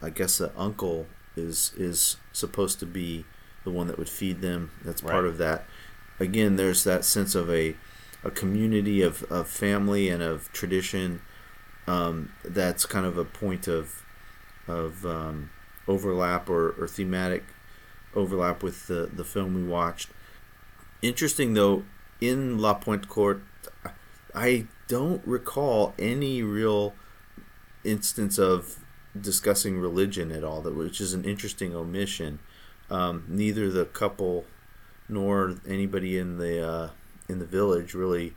I guess the uncle is is supposed to be the one that would feed them. That's part right. of that. Again, there's that sense of a, a community of, of family and of tradition. Um, that's kind of a point of of um, overlap or, or thematic overlap with the, the film we watched. Interesting though, in La Pointe Courte, I don't recall any real instance of discussing religion at all, which is an interesting omission. Um, neither the couple nor anybody in the uh, in the village really.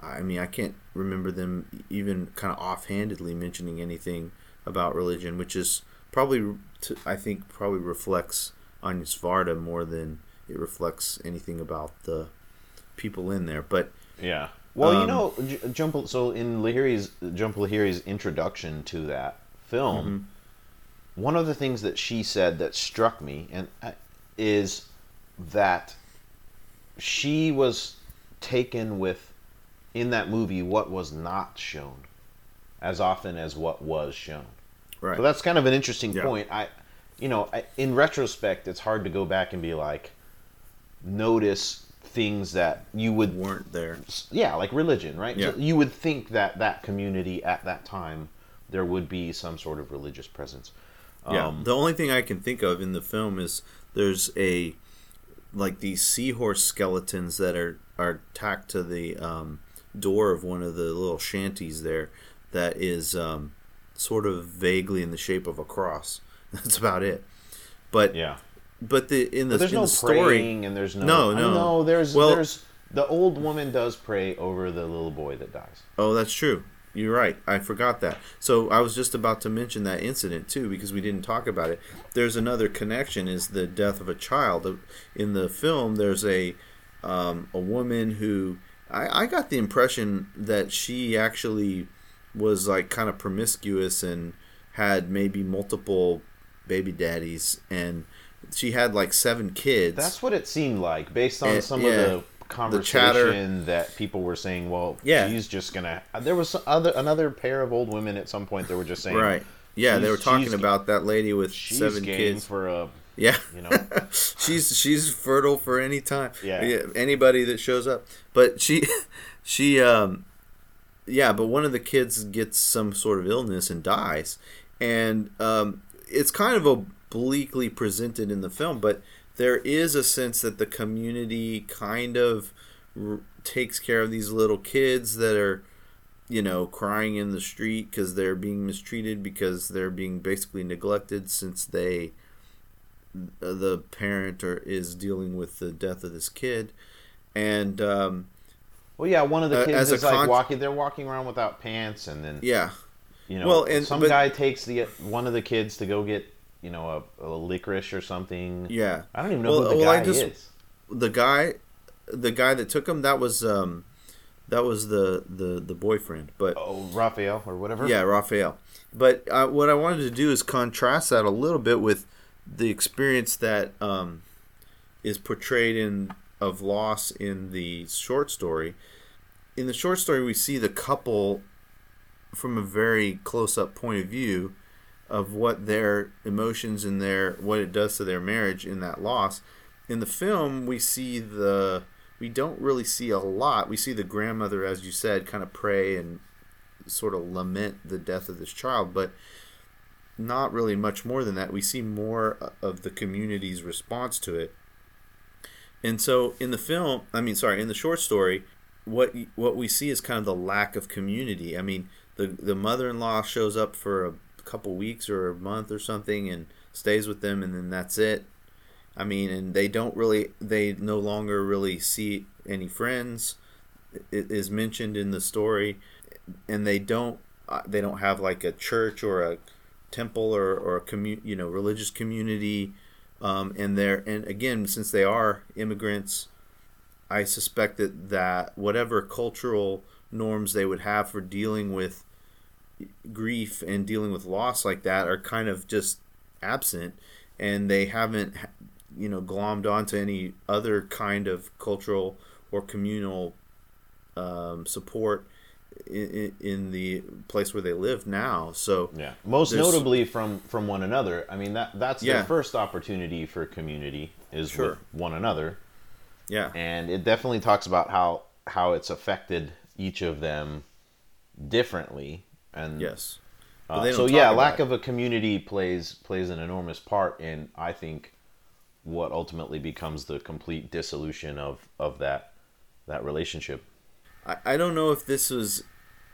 I mean, I can't remember them even kind of offhandedly mentioning anything about religion, which is probably, to, I think, probably reflects Agnès Varda more than it reflects anything about the people in there. But yeah. Well, um, you know, Jhumpa, so in Lahiri's, Jhumpa Lahiri's introduction to that film, mm-hmm. one of the things that she said that struck me and I, is that she was taken with, in that movie, what was not shown as often as what was shown. Right. So that's kind of an interesting yeah. point. I, you know, I, in retrospect, it's hard to go back and be like, notice things that you would weren't there. Yeah, like religion, right? Yeah. So you would think that that community at that time there would be some sort of religious presence. Um, yeah. The only thing I can think of in the film is there's a like these seahorse skeletons that are are tacked to the um, door of one of the little shanties there that is um, sort of vaguely in the shape of a cross. That's about it. But yeah. But the in the, but there's in no the story, praying and there's no no no no there's well, there's the old woman does pray over the little boy that dies. Oh, that's true. You're right. I forgot that. So I was just about to mention that incident too because we didn't talk about it. There's another connection is the death of a child in the film. There's a um, a woman who I, I got the impression that she actually was like kind of promiscuous and had maybe multiple baby daddies and. She had like seven kids. That's what it seemed like, based on and, some yeah, of the conversation the that people were saying. Well, yeah. she's just gonna. There was some other another pair of old women at some point that were just saying, right? Yeah, they were talking about that lady with she's seven game kids for a. Yeah, you know, she's she's fertile for any time. Yeah. yeah, anybody that shows up. But she, she, um, yeah. But one of the kids gets some sort of illness and dies, and um, it's kind of a. bleakly presented in the film, but there is a sense that the community kind of r- takes care of these little kids that are, you know, crying in the street because they're being mistreated, because they're being basically neglected since they, the parent or, is dealing with the death of this kid. And, um, well, yeah, one of the kids uh, is like con- walking, they're walking around without pants, and then, yeah, you know, well, and, some but, guy takes the one of the kids to go get. You know, a, a licorice or something. Yeah, I don't even know well, who the well, guy just, is. The guy, the guy that took him, that was um, that was the, the, the boyfriend. But oh, Raphael or whatever. Yeah, Raphael. But uh, what I wanted to do is contrast that a little bit with the experience that um, is portrayed in of loss in the short story. In the short story, we see the couple from a very close up point of view. Of what their emotions and their what it does to their marriage in that loss. In the film, we see the we don't really see a lot. We see the grandmother, as you said, kind of pray and sort of lament the death of this child, but not really much more than that. We see more of the community's response to it. And so, in the film, I mean, sorry, in the short story, what what we see is kind of the lack of community. I mean, the the mother-in-law shows up for a couple weeks or a month or something and stays with them, and then that's it. I mean, and they don't really they no longer really see any friends. It is mentioned in the story, and they don't they don't have like a church or a temple or or commu- you know religious community, um, and there and again since they are immigrants, I suspect that, that whatever cultural norms they would have for dealing with grief and dealing with loss like that are kind of just absent, and they haven't you know glommed onto any other kind of cultural or communal um, support in, in the place where they live now. So yeah, most notably from, from one another. I mean that that's yeah. their first opportunity for community is sure. with one another. Yeah, and it definitely talks about how how it's affected each of them differently. And yes, uh, so yeah, lack it. of a community plays plays an enormous part in, I think, what ultimately becomes the complete dissolution of, of that that relationship. I, I don't know if this was...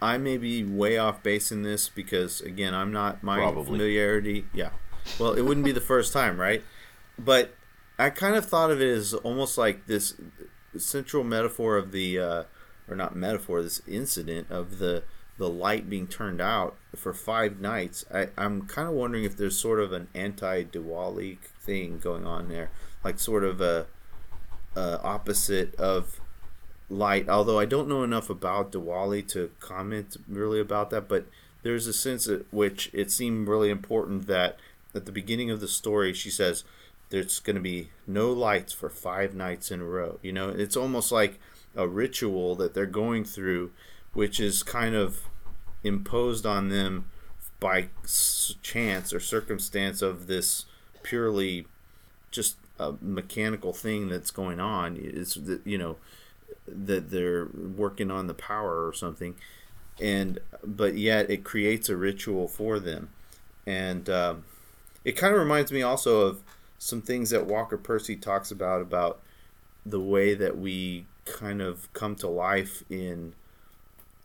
I may be way off base in this because, again, I'm not... My Probably. familiarity... Yeah. Well, it wouldn't be the first time, right? But I kind of thought of it as almost like this central metaphor of the... Uh, or not metaphor, this incident of the, the light being turned out for five nights. I, I'm kind of wondering if there's sort of an anti-Diwali thing going on there. Like sort of a, a opposite of... light, although I don't know enough about Diwali to comment really about that, but there's a sense at which it seemed really important that at the beginning of the story she says there's going to be no lights for five nights in a row. You know, it's almost like a ritual that they're going through, which is kind of imposed on them by chance or circumstance of this purely just a mechanical thing that's going on. It's, you know, that they're working on the power or something, and but yet it creates a ritual for them. And um, it kind of reminds me also of some things that Walker Percy talks about about the way that we kind of come to life in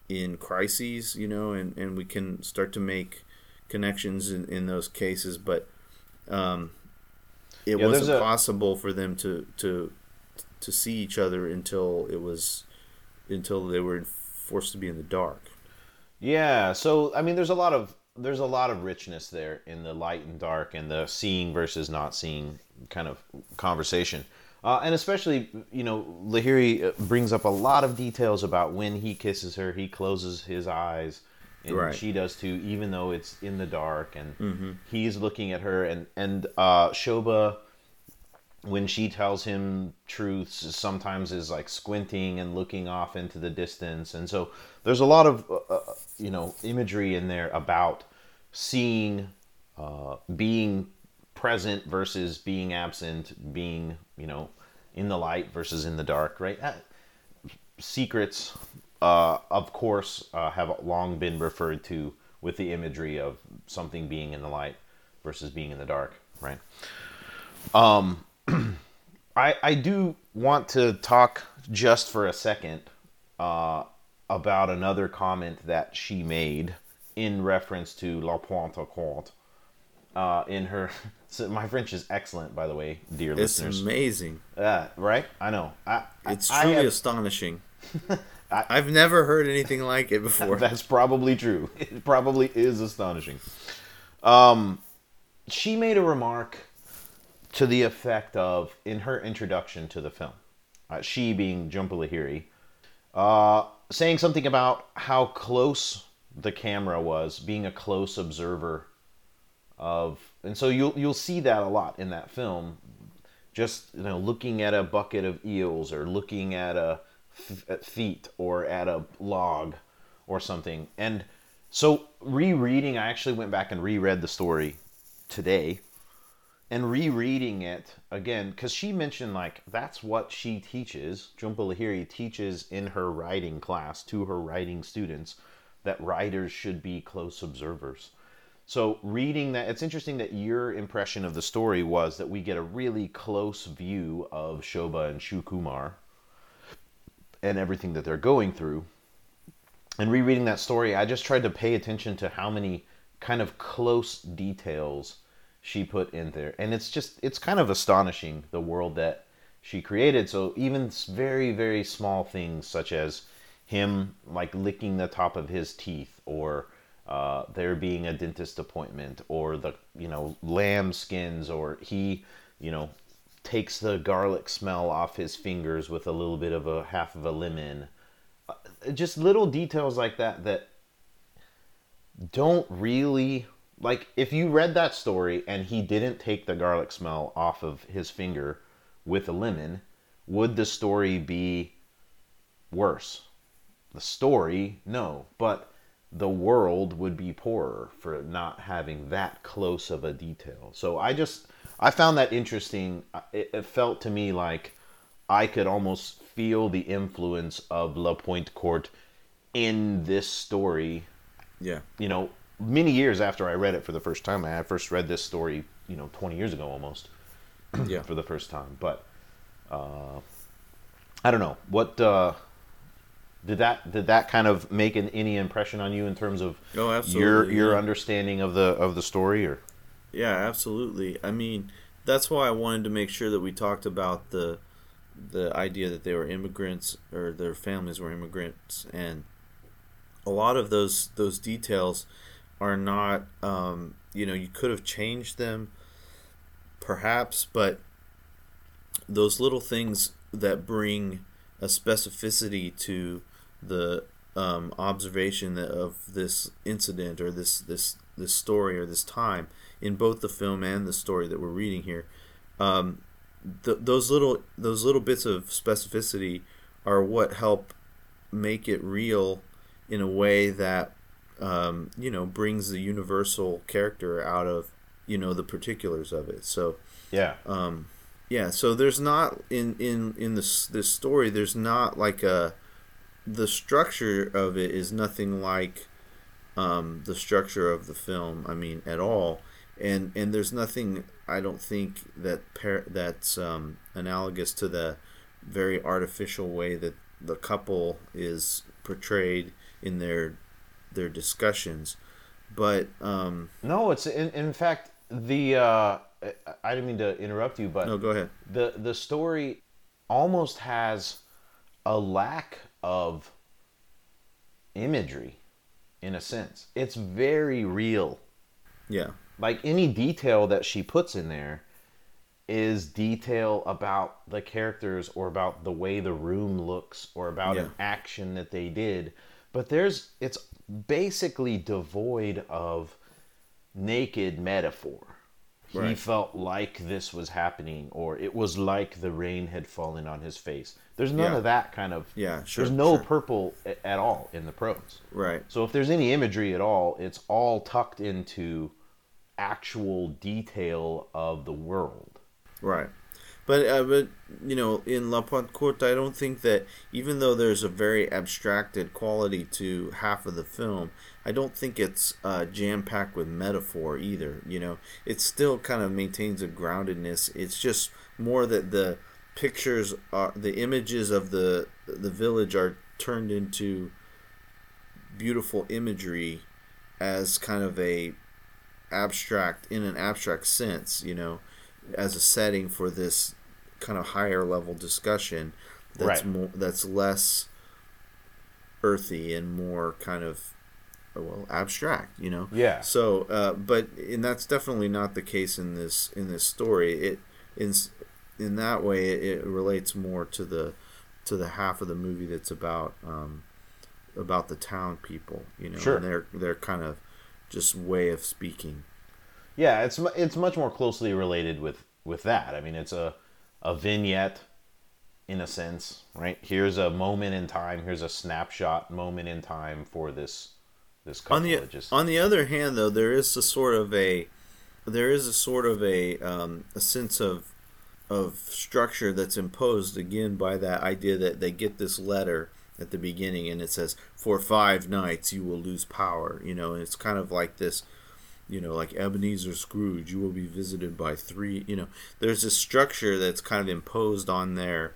in crises, you know, and, and we can start to make connections in, in those cases, but um, it yeah, wasn't a... possible for them to to to see each other until it was, until they were forced to be in the dark. Yeah. So, I mean, there's a lot of, there's a lot of richness there in the light and dark and the seeing versus not seeing kind of conversation. Uh, and especially, you know, Lahiri brings up a lot of details about when he kisses her, he closes his eyes and right. she does too, even though it's in the dark, and mm-hmm. he's looking at her, and, and, uh, Shoba, when she tells him truths, sometimes is like squinting and looking off into the distance. And so there's a lot of, uh, you know, imagery in there about seeing, uh, being present versus being absent, being, you know, in the light versus in the dark, right? Uh, secrets, uh, of course, uh, have long been referred to with the imagery of something being in the light versus being in the dark, right? Um... I, I do want to talk just for a second uh, about another comment that she made in reference to La Pointe Courte. Uh, in her, so my French is excellent, by the way, dear it's listeners. It's amazing. Uh, right? I know. I, it's I, truly I have, astonishing. I, I've never heard anything like it before. That's probably true. It probably is astonishing. Um, she made a remark to the effect of, in her introduction to the film, uh, she being Jhumpa Lahiri, uh, saying something about how close the camera was, being a close observer of, and so you'll you'll see that a lot in that film, just you know looking at a bucket of eels or looking at a f- at feet or at a log or something. And so rereading, I actually went back and reread the story today. And rereading it again, because she mentioned, like, that's what she teaches, Jhumpa Lahiri teaches in her writing class to her writing students, that writers should be close observers. So reading that, it's interesting that your impression of the story was that we get a really close view of Shoba and Shukumar and everything that they're going through. And rereading that story, I just tried to pay attention to how many kind of close details she put in there, and it's just it's kind of astonishing the world that she created. So even very very small things, such as him like licking the top of his teeth, or uh, there being a dentist appointment, or the, you know, lamb skins, or he, you know, takes the garlic smell off his fingers with a little bit of a half of a lemon. Just little details like that that don't really, like, if you read that story and he didn't take the garlic smell off of his finger with a lemon, would the story be worse? The story, no, but the world would be poorer for not having that close of a detail. So I just, I found that interesting. It, it felt to me like I could almost feel the influence of La Pointe Courte in this story. Yeah. You know, many years after I read it for the first time. I first read this story, you know, twenty years ago almost. Yeah. For the first time. But uh, I don't know. What uh, did that did that kind of make an, any impression on you in terms of oh, absolutely, your your yeah. understanding of the of the story, or? Yeah, absolutely. I mean, that's why I wanted to make sure that we talked about the the idea that they were immigrants, or their families were immigrants, and a lot of those those details are not, um, you know, you could have changed them perhaps, but those little things that bring a specificity to the um, observation of this incident, or this, this, this story, or this time, in both the film and the story that we're reading here, um, th- those little those little bits of specificity are what help make it real in a way that um, you know, brings the universal character out of, you know, the particulars of it. So yeah, um, yeah. So there's not in in in this this story. There's not like a the structure of it is nothing like um, the structure of the film. I mean, at all. And and there's nothing, I don't think, that par- that's um, analogous to the very artificial way that the couple is portrayed in their their discussions. But um, no, it's in, in fact the uh, I didn't mean to interrupt you, but no, go ahead. The the story almost has a lack of imagery, in a sense. It's very real. Yeah. Like, any detail that she puts in there is detail about the characters, or about the way the room looks, or about yeah. an action that they did. But there's, it's basically devoid of naked metaphor. Right. He felt like this was happening, or it was like the rain had fallen on his face. There's none yeah. of that kind of... Yeah, sure. There's no sure. purple at all in the prose. Right. So if there's any imagery at all, it's all tucked into actual detail of the world, right? But uh, but you know, in La Pointe Courte, I don't think that, even though there's a very abstracted quality to half of the film, I don't think it's uh, jam packed with metaphor either. You know, it still kind of maintains a groundedness. It's just more that the pictures are, the images of the the village are turned into beautiful imagery as kind of a abstract, in an abstract sense, you know, as a setting for this kind of higher level discussion that's right. more, that's less earthy and more kind of, well, abstract, you know. Yeah. So uh but and that's definitely not the case in this in this story. It in in that way it, it relates more to the to the half of the movie that's about um about the town people, you know. Sure. And they're they're kind of just way of speaking. Yeah, it's it's much more closely related with, with that. I mean, it's a, a vignette, in a sense, right? Here's a moment in time. Here's a snapshot moment in time for this this couple. On the, just... on the other hand, though, there is a sort of a there is a sort of a um, a sense of of structure that's imposed again by that idea that they get this letter at the beginning, and it says, for five nights you will lose power, you know, and it's kind of like this, you know, like Ebenezer Scrooge, you will be visited by three, you know, there's this structure that's kind of imposed on their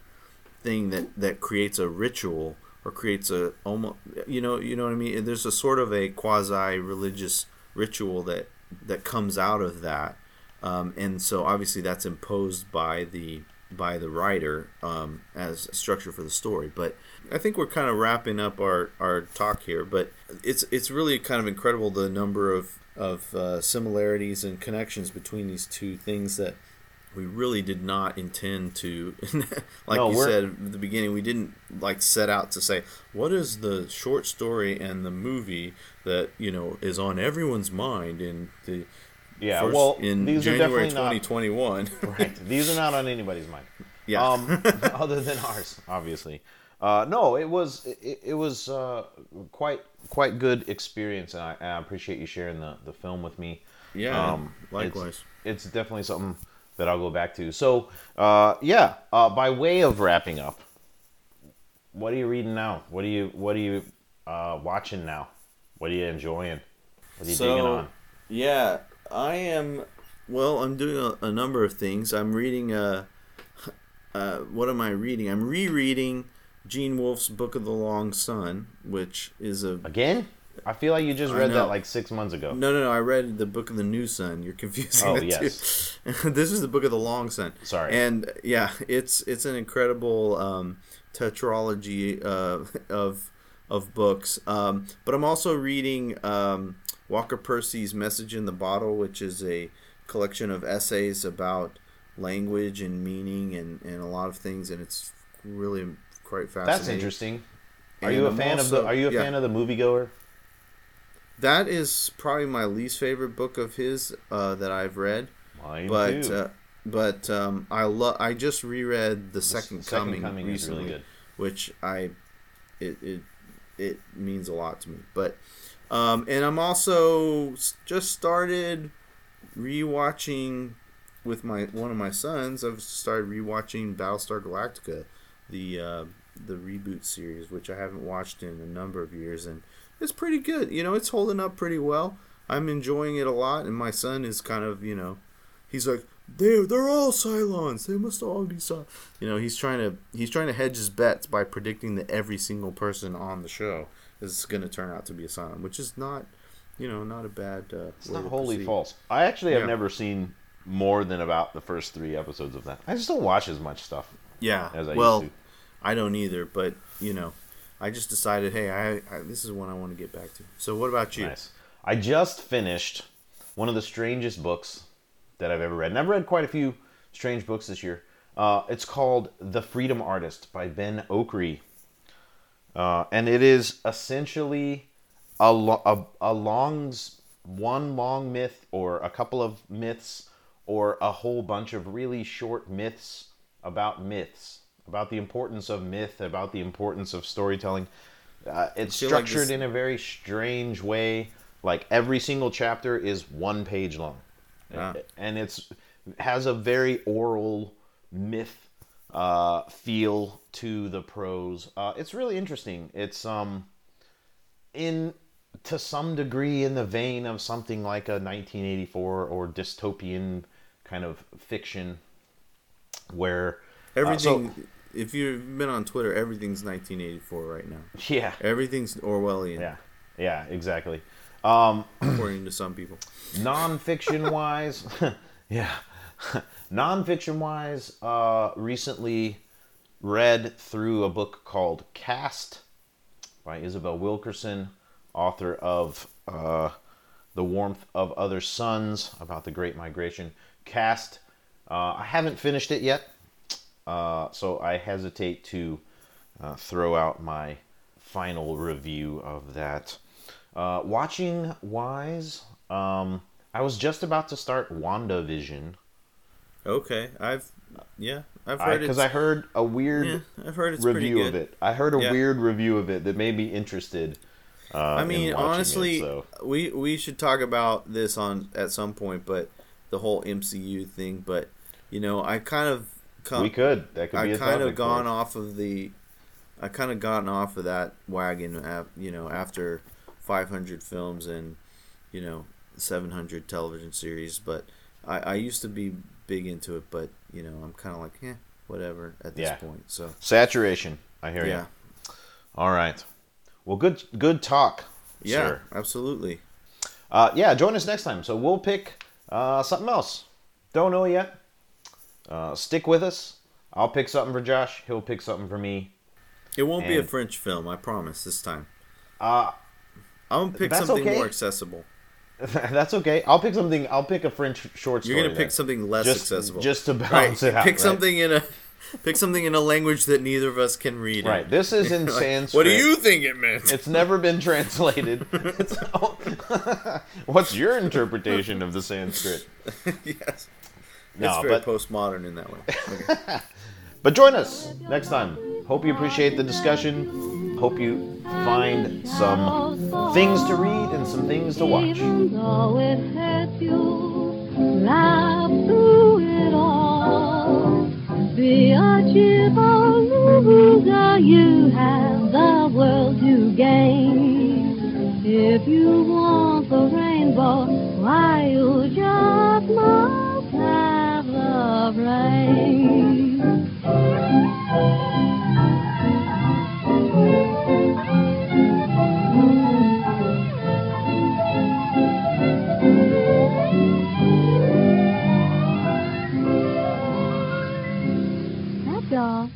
thing that, that creates a ritual, or creates a, almost, you know, you know what I mean? There's a sort of a quasi-religious ritual that, that comes out of that, um, and so obviously that's imposed by the by the writer um, as a structure for the story. But I think we're kind of wrapping up our, our talk here, but it's it's really kind of incredible the number of, of uh, similarities and connections between these two things that we really did not intend to, like no, you we're... said at the beginning, we didn't like set out to say, what is the short story and the movie that, you know, is on everyone's mind in the yeah, first, well, in these January are twenty twenty-one. Not, right. These are not on anybody's mind. Yeah. Um, other than ours, obviously. Uh, no, it was it, it was uh, quite quite good experience, and I, and I appreciate you sharing the, the film with me. Yeah, um, likewise. It's, it's definitely something that I'll go back to. So, uh, yeah, uh, by way of wrapping up, what are you reading now? What are you What are you uh, watching now? What are you enjoying? What are you so, digging on? Yeah, I am. Well, I'm doing a, a number of things. I'm reading. Uh, uh, what am I reading? I'm rereading Gene Wolfe's Book of the Long Sun, which is a... Again? I feel like you just read that like six months ago. No, no, no. I read the Book of the New Sun. You're confusing oh, the yes. two. This is the Book of the Long Sun. Sorry. And yeah, it's it's an incredible um, tetralogy uh, of of books. Um, but I'm also reading um, Walker Percy's Message in the Bottle, which is a collection of essays about language and meaning and, and a lot of things, and it's really... quite fascinating. That's interesting. Are and you a I'm fan also, of the Are you a yeah. fan of The Moviegoer? That is probably my least favorite book of his uh, that I've read. Mine but, too. Uh, but um, I love. I just reread The Second, the Second Coming, Coming recently, is really good. Which I it, it it means a lot to me. But um, and I'm also just started rewatching with my one of my sons. I've started rewatching Battlestar Galactica. The uh, the reboot series, which I haven't watched in a number of years, and it's pretty good. You know, it's holding up pretty well. I'm enjoying it a lot, and my son is kind of, you know, he's like, they're they're all Cylons. They must all be Cylons. You know, he's trying to he's trying to hedge his bets by predicting that every single person on the show is going to turn out to be a Cylon, which is not, you know, not a bad. Uh, it's not wholly false. I actually have yeah. never seen more than about the first three episodes of that. I just don't watch as much stuff. Yeah. As I well. Used to. I don't either, but, you know, I just decided, hey, I, I this is one I want to get back to. So what about you? Nice. I just finished one of the strangest books that I've ever read. And I've read quite a few strange books this year. Uh, it's called The Freedom Artist by Ben Okri. Uh, and it is essentially a, lo- a, a longs, one long myth or a couple of myths or a whole bunch of really short myths about myths. About the importance of myth, about the importance of storytelling. Uh, it's structured like this... in a very strange way. Like every single chapter is one page long, ah. and it's has a very oral myth uh, feel to the prose. Uh, it's really interesting. It's um in to some degree in the vein of something like a nineteen eighty-four or dystopian kind of fiction, where everything. Uh, so, if you've been on Twitter, everything's nineteen eighty-four right now. Yeah. Everything's Orwellian. Yeah, yeah, exactly. Um, According to some people. Non-fiction-wise, yeah. Non-fiction-wise, uh, recently read through a book called Cast by Isabel Wilkerson, author of uh, The Warmth of Other Suns, about the Great Migration. Cast, uh, I haven't finished it yet. Uh, so I hesitate to uh, throw out my final review of that. Uh, watching wise, um, I was just about to start WandaVision. Okay, I've yeah, I've heard it because I heard a weird yeah, I've heard it's review pretty good. of it. I heard a yeah. weird review of it that made me interested. Uh, I mean, in watching honestly, it, so. we we should talk about this on at some point, but the whole M C U thing. But you know, I kind of. Come, we could. That could I be a kind topic of gone off of the. I kind of gotten off of that wagon, you know, after five hundred films and, you know, seven hundred television series. But I, I used to be big into it, but you know, I'm kind of like, eh, whatever at this yeah. point. So saturation. I hear yeah. you. All right. Well, good, good talk. Yeah, sir. Absolutely. Uh, yeah, join us next time. So we'll pick uh, something else. Don't know yet. Uh, stick with us. I'll pick something for Josh. He'll pick something for me. It won't and, be a French film, I promise, this time. Uh, I'm going to pick something okay. more accessible. That's okay. I'll pick something. I'll pick a French short story. You're going to pick something less just, accessible. Just to balance right. it out. Pick right? something in a... Pick something in a language that neither of us can read. Right. This is in like, Sanskrit. What do you think it meant? It's never been translated. It's all... What's your interpretation of the Sanskrit? Yes. No, it's very but... postmodern in that way. Okay. But join us next time. Hope you appreciate the discussion. Hope you find some things to read and some things to watch. Even though it hurt you, laugh through it all. Be a cheerful loser, you have the world to gain. If you want the rainbow, why you just must have the rain. Yeah.